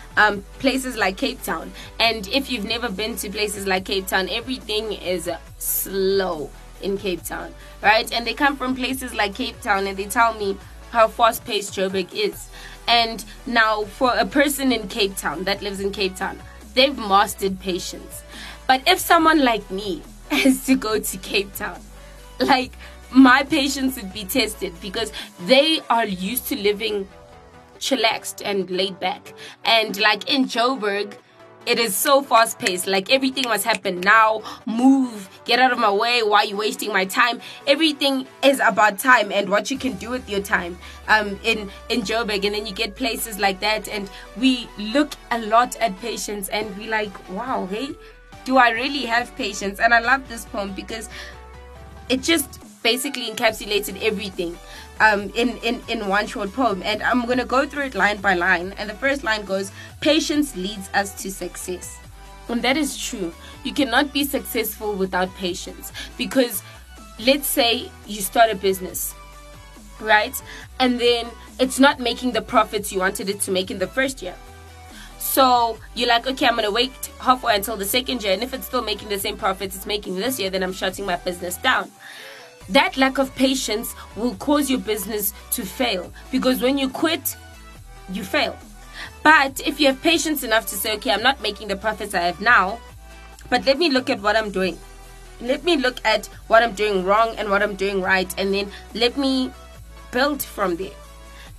places like Cape Town. And if you've never been to places like Cape Town, everything is slow in Cape Town, right? And they come from places like Cape Town and they tell me how fast-paced Joburg is. And now for a person in Cape Town that lives in Cape Town, they've mastered patience. But if someone like me has to go to Cape Town, like, my patience would be tested because they are used to living chillaxed and laid back. And like in Joburg, it is so fast paced. Like, everything must happen now. Move, get out of my way. Why are you wasting my time? Everything is about time and what you can do with your time in Joburg. And then you get places like that, and we look a lot at patience and we like, wow, hey, do I really have patience? And I love this poem because it just basically encapsulated everything in one short poem. And I'm going to go through it line by line. And the first line goes, patience leads us to success. And that is true. You cannot be successful without patience, because let's say you start a business, right? And then it's not making the profits you wanted it to make in the first year. So you're like, okay, I'm going to wait halfway until the second year. And if it's still making the same profits it's making this year, then I'm shutting my business down. That lack of patience will cause your business to fail, because when you quit, you fail. But if you have patience enough to say, okay, I'm not making the profits I have now, but let me look at what I'm doing. Let me look at what I'm doing wrong and what I'm doing right, and then let me build from there.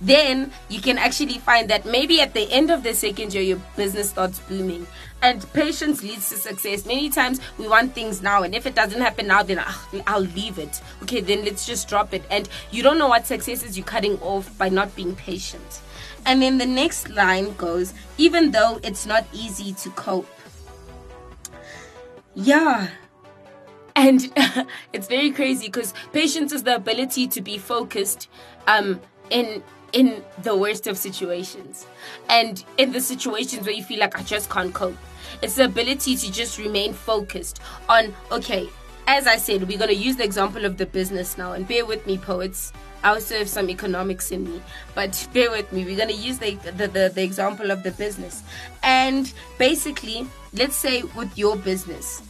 Then you can actually find that maybe at the end of the second year, your business starts blooming. And patience leads to success. Many times we want things now, and if it doesn't happen now, then I'll leave it. Okay, then let's just drop it. And you don't know what successes you're cutting off by not being patient. And then the next line goes, even though it's not easy to cope. Yeah. And it's very crazy because patience is the ability to be focused in the worst of situations, and in the situations where you feel like I just can't cope. It's the ability to just remain focused on, okay, as I said, we're going to use the example of the business now, and bear with me, poets. I also have some economics in me, but bear with me. We're going to use the example of the business. And basically, let's say with your business,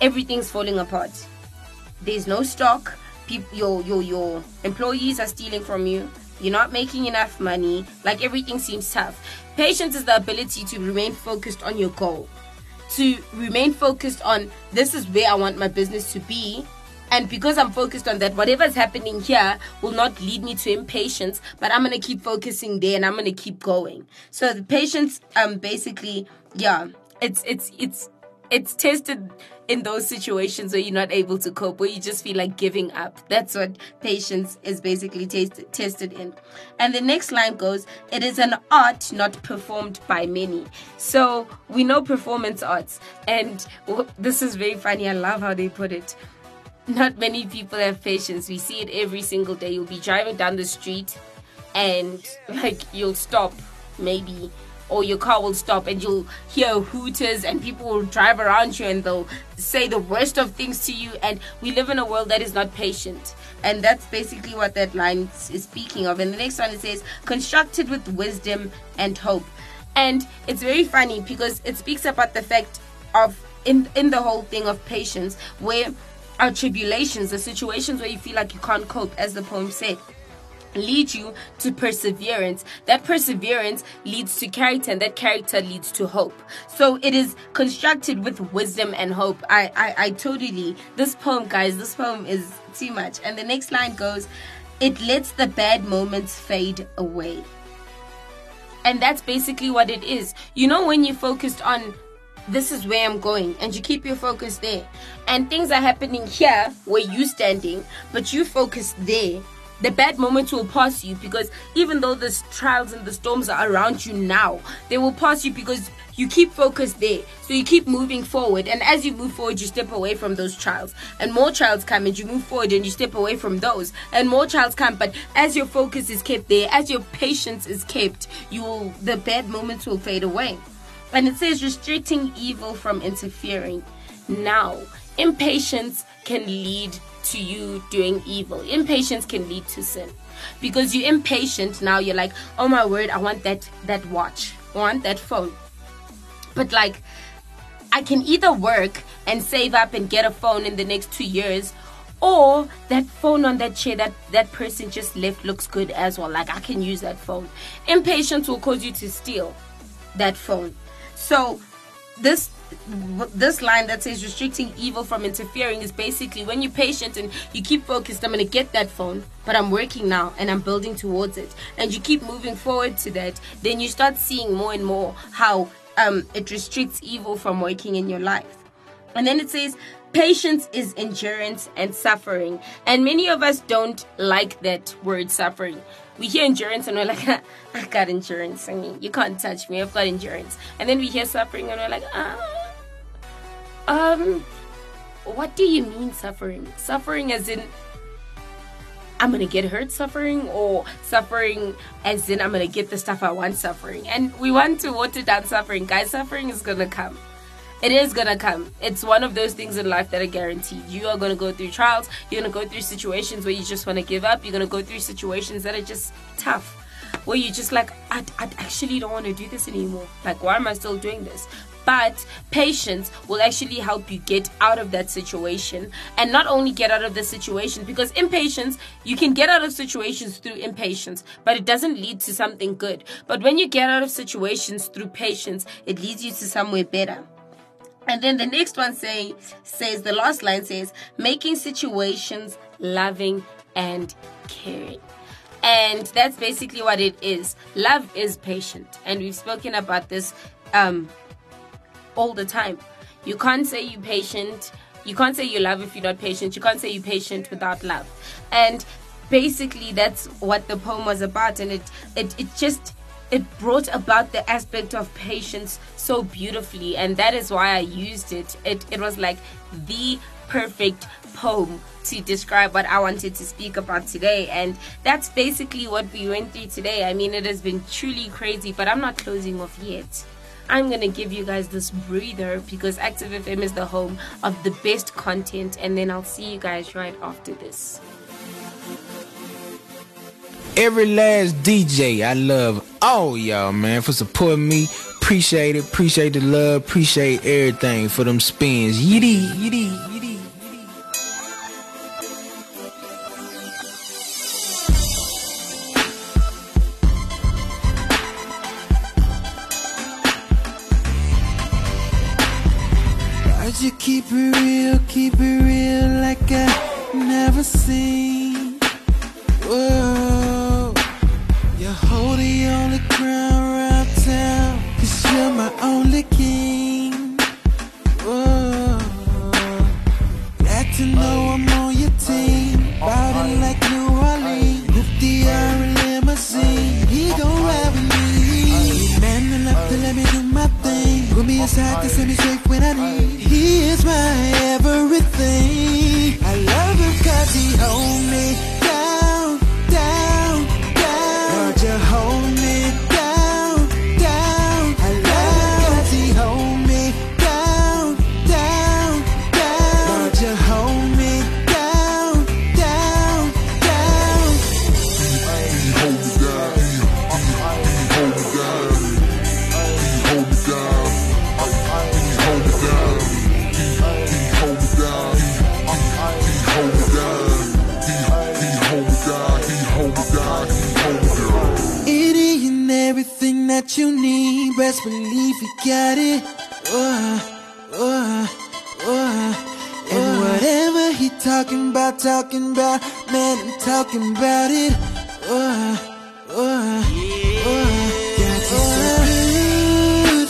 everything's falling apart. There's no stock. Your employees are stealing from you. You're not making enough money. Like, everything seems tough. Patience is the ability to remain focused on your goal, to remain focused on, this is where I want my business to be. And because I'm focused on that, whatever's happening here will not lead me to impatience, but I'm going to keep focusing there and I'm going to keep going. So the patience, basically, yeah, it's tested in those situations where you're not able to cope, where you just feel like giving up. That's what patience is basically tested in. And the next line goes, it is an art not performed by many. So we know performance arts, and this is very funny. I love how they put it. Not many people have patience. We see it every single day. You'll be driving down the street and like you'll stop maybe, or your car will stop, and you'll hear hooters and people will drive around you and they'll say the worst of things to you. And we live in a world that is not patient. And that's basically what that line is speaking of. And the next one, it says, constructed with wisdom and hope. And it's very funny because it speaks about the fact of, in the whole thing of patience, where our tribulations, the situations where you feel like you can't cope, as the poem said, lead you to perseverance. That perseverance leads to character, and that character leads to hope. So it is constructed with wisdom and hope. I totally, this poem, guys, this poem is too much. And the next line goes, it lets the bad moments fade away. And that's basically what it is. You know, when you focused on, this is where I'm going, and you keep your focus there, and things are happening here where you're standing, but you focus there, the bad moments will pass you, because even though the trials and the storms are around you now, they will pass you because you keep focused there. So you keep moving forward, and as you move forward, you step away from those trials, and more trials come, and you move forward and you step away from those, and more trials come. But as your focus is kept there, as your patience is kept, the bad moments will fade away. And it says, restricting evil from interfering. Now, impatience can lead to you doing evil. Impatience can lead to sin, because you're impatient now. You're like, oh my word, I want that watch, I want that phone. But like, I can either work and save up and get a phone in the next 2 years, or that phone on that chair that person just left looks good as well. Like, I can use that phone. Impatience will cause you to steal that phone. So this line that says restricting evil from interfering is basically when you're patient and you keep focused, I'm going to get that phone, but I'm working now and I'm building towards it, and you keep moving forward to that, then you start seeing more and more how it restricts evil from working in your life. And then it says, patience is endurance and suffering. And many of us don't like that word, suffering. We hear endurance and we're like, I got endurance. I mean, you can't touch me. I've got endurance. And then we hear suffering and we're like, what do you mean suffering? Suffering as in I'm going to get hurt suffering, or suffering as in I'm going to get the stuff I want suffering. And we want to water down suffering. Guys, suffering is going to come. It is going to come. It's one of those things in life that are guaranteed. You are going to go through trials. You're going to go through situations where you just want to give up. You're going to go through situations that are just tough, where you're just like, I actually don't want to do this anymore. Like, why am I still doing this? But patience will actually help you get out of that situation. And not only get out of the situation, because impatience, you can get out of situations through impatience, but it doesn't lead to something good. But when you get out of situations through patience, it leads you to somewhere better. And then the next one says, the last line says, making situations loving and caring. And that's basically what it is. Love is patient. And we've spoken about this all the time. You can't say you're patient. You can't say you love if you're not patient. You can't say you're patient without love. And basically that's what the poem was about. And it brought about the aspect of patience so beautifully, and that is why I used it. It was like the perfect poem to describe what I wanted to speak about today, and that's basically what we went through today. I mean, it has been truly crazy, but I'm not closing off yet. I'm going to give you guys this breather because Active FM is the home of the best content, and then I'll see you guys right after this. Every last DJ, I love all y'all, man, for supporting me. Appreciate it. Appreciate the love. Appreciate everything for them spins. Yiddy, yiddy, yiddy, yiddy. Why'd you keep it real like I never seen? Whoa, you're holding on the ground around town. You're my only king. Whoa. Glad to know I'm on your team. Riding like New Orleans. With the iron limousine. He gon' ride with me. Man enough to let me do my thing. Put me aside to set me safe when I need. He is my everything. I love him cause he hold me down, down, down. Lord, you hold me. That you need, best believe you got it. And whatever he talking about, man, I'm talking about it. Got you so good.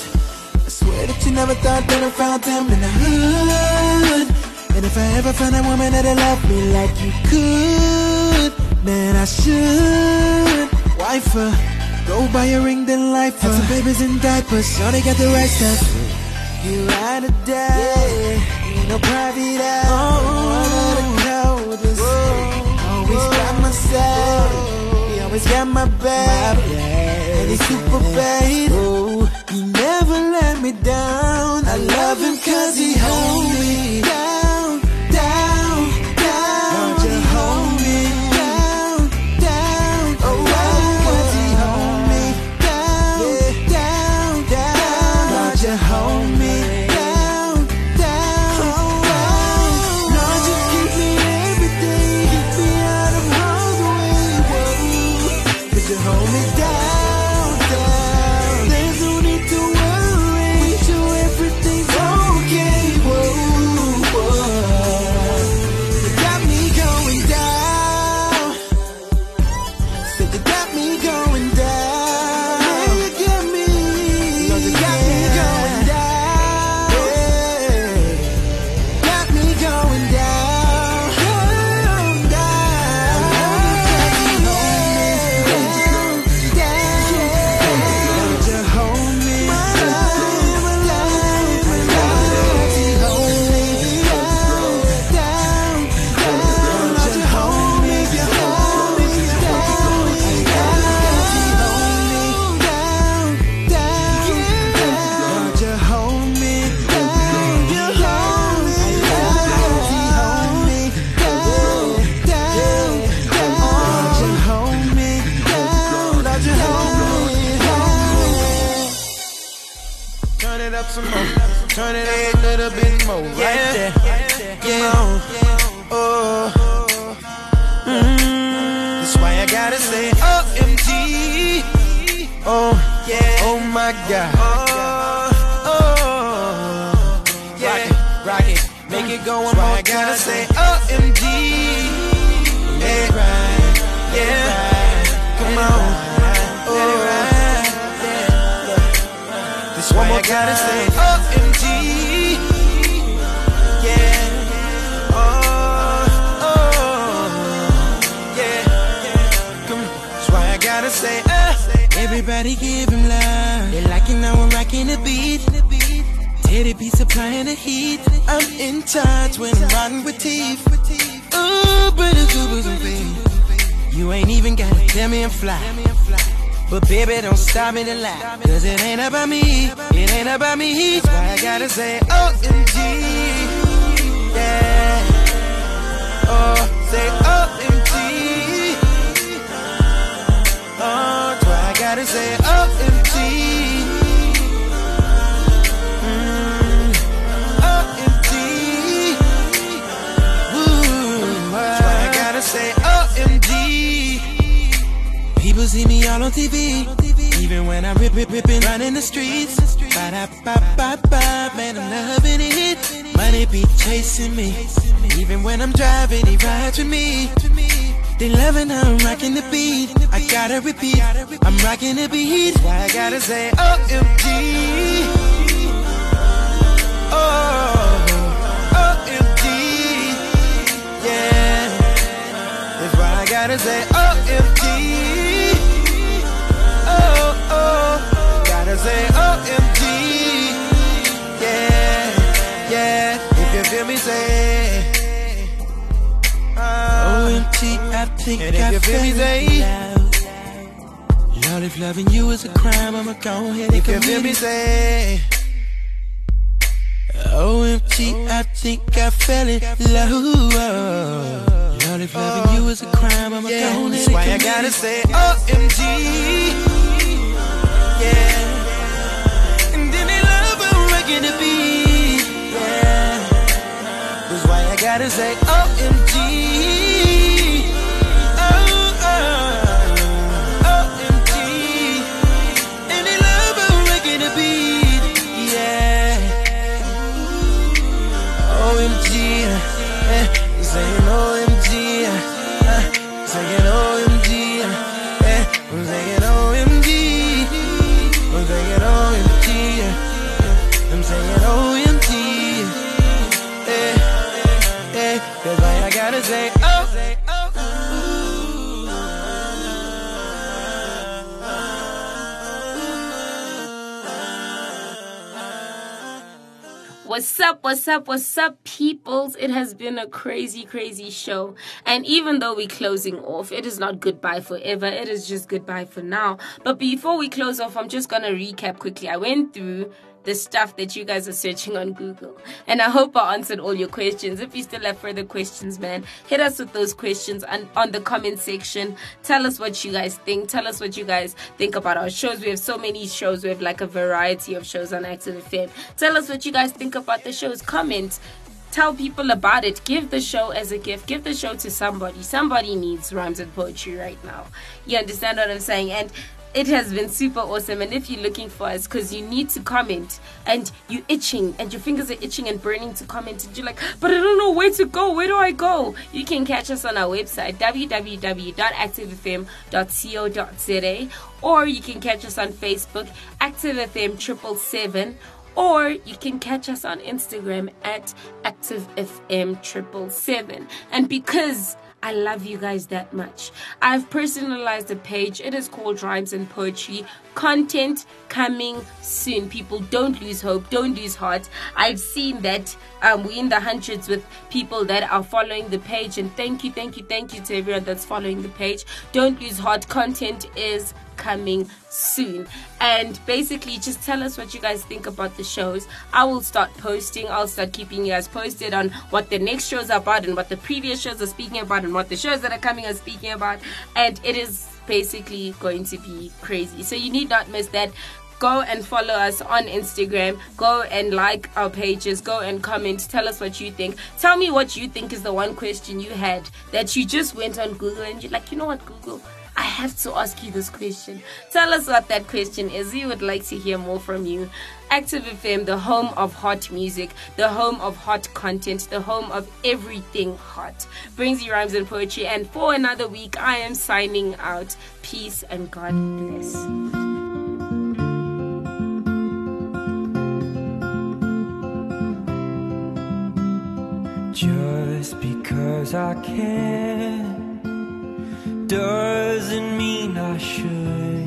I swear that you never thought that I found them in the hood. And if I ever found a woman that'll love me like you could, man, I should wife her. Go buy a ring, then life up. Have some babies in diapers, so they got the right stuff. You ride or die, yeah. Ain't no private eye. Oh, one of the coldest. Always by my side. He always got my back. And he's super bad. Oh, he never let me down. I love him cause he hold me down, down, down. Don't you hold me? Turn it up a little bit more, right? Yeah, yeah, yeah. Oh, that's why I gotta say OMG. Oh, yeah. Oh my God. Oh, yeah. Rock it, make it go one more. I gotta say OMG. Yeah, right. Yeah, come on. One more gotta say OMG. Yeah. Oh, oh. Yeah. Come on. That's why I gotta say everybody give him love. They like it now I'm rocking the beat. Teddy be supplying the heat. I'm in charge when I'm riding with teeth. Ooh, but it's Ubers and you ain't even gotta tell me I'm fly. But baby, don't stop me to lie, cause it ain't about me, it ain't about me. That's why I gotta say OMG, yeah. Oh, say OMG. Oh, that's why I gotta say OMG. Say OMG. People see me all on TV, even when I rippin', running the streets. Ba-da-ba-ba-ba, man, I'm loving it. Money be chasing me, even when I'm driving, he rides with me. They loving how I'm rocking the beat. I gotta repeat, I'm rocking the beat. That's why I gotta say OMG. Oh, OMG, yeah. Gotta say OMG. Oh, oh. Gotta say OMG. Yeah, yeah. If you feel me, say OMG, I think I feel me, say Lord, if loving you is a crime, I'ma go ahead and commit it. If you feel me, say OMG, I think I fell in love. Lord, if loving you is a crime, I'ma go on. That's why I gotta say OMG. Yeah. And then they love I'm rocking the beat. Yeah. That's why I gotta say OMG. Oh, oh. OMG. And they love I'm rocking the beat. Yeah. OMG. Yeah. Saying OMG. Saying OMG, eh, I'm saying OMG, I'm saying OMG, I'm saying OMG, eh, eh, that's why I gotta say oh. What's up, what's up, what's up? Peoples, it has been a crazy show, and even though we're closing off, it is not goodbye forever, it is just goodbye for now. But before we close off, I'm just gonna recap quickly. I went through the stuff that you guys are searching on Google, and I hope I answered all your questions. If you still have further questions, man, hit us with those questions on the comment section. Tell us what you guys think. Tell us what you guys think about our shows. We have so many shows. We have like a variety of shows on Active FM. Tell us what you guys think about the shows. Comment. Tell people about it. Give the show as a gift. Give the show to somebody. Somebody needs Rhymes and Poetry right now. You understand what I'm saying? And it has been super awesome. And if you're looking for us, because you need to comment and you're itching and your fingers are itching and burning to comment, and you're like, but I don't know where to go. Where do I go? You can catch us on our website, www.activefm.co.za, or you can catch us on Facebook, activefm777. Or you can catch us on Instagram at activefm777. And because I love you guys that much, I've personalized the page. It is called Rhymes and Poetry. Content coming soon. People, don't lose hope. Don't lose heart. I've seen that we're in the hundreds with people that are following the page. And thank you to everyone that's following the page. Don't lose heart. Content is coming soon. And basically, just tell us what you guys think about the shows. I will start posting. I'll start keeping you guys posted on what the next shows are about, and what the previous shows are speaking about, and what the shows that are coming are speaking about. And it is basically going to be crazy, so you need not miss that. Go and follow us on Instagram. Go and like our pages. Go and comment. Tell us what you think. Tell me what you think is the one question you had that you just went on Google and you're like, you know what, Google, I have to ask you this question. Tell us what that question is. We would like to hear more from you. Active FM, the home of hot music, the home of hot content, the home of everything hot, brings you Rhymes and Poetry. And for another week, I am signing out. Peace and God bless. Just because I can doesn't mean I should.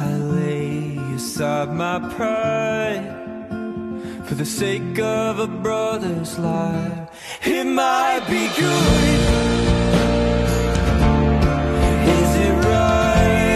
I lay aside my pride for the sake of a brother's life. It might be good. Is it right?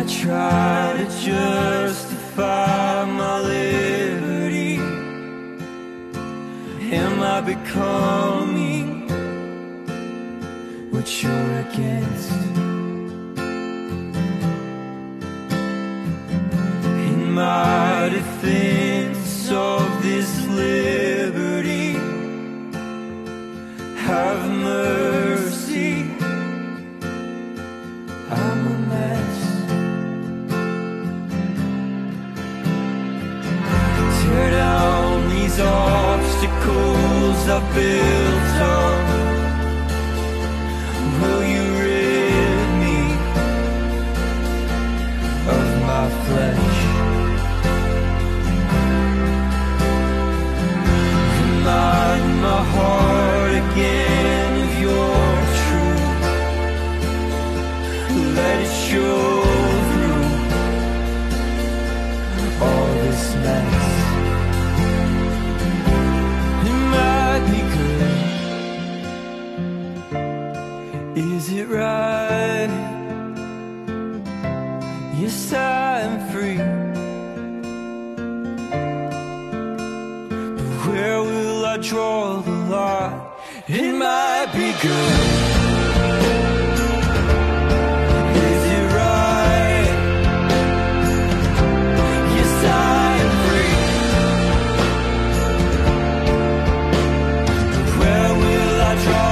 I try to justify my liberty. Am I becoming what you're against? In my defense of this liberty, have mercy, I'm a mess. Tear down these obstacles I've built up. Will you rid me of my flesh? Remind my heart again of your truth. Let it show through all this mess. Is it right? Yes, I am free. But where will I draw the line? It might be good. Is it right? Yes, I am free. But where will I draw?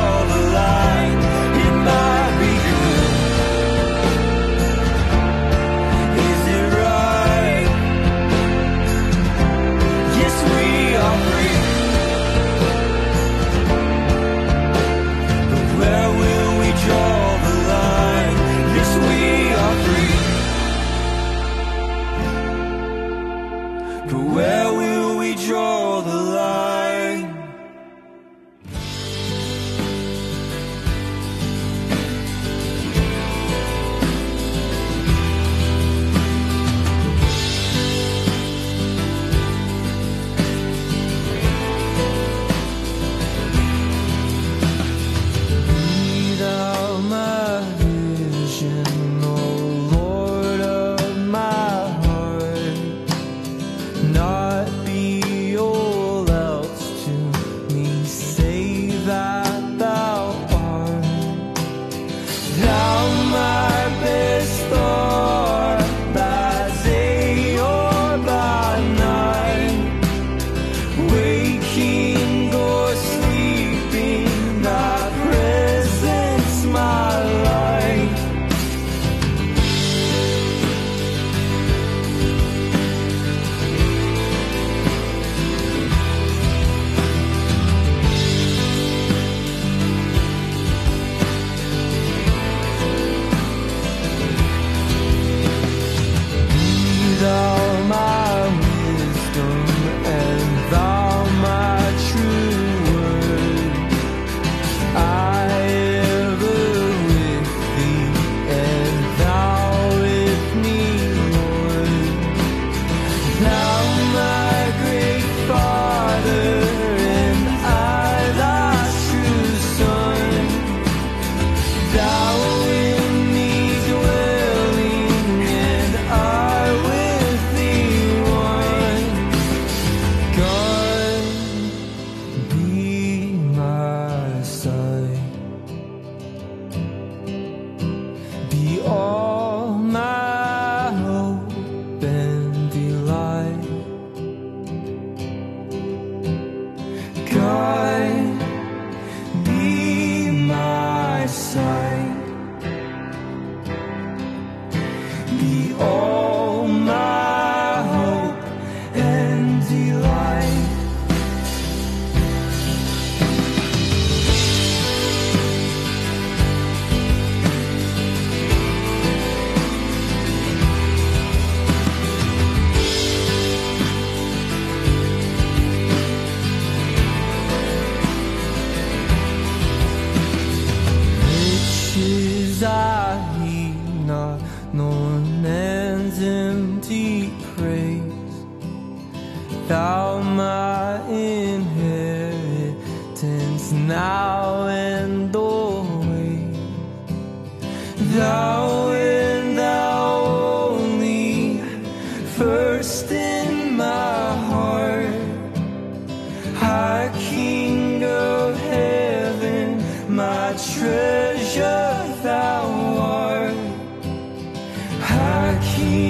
Thou in thou key.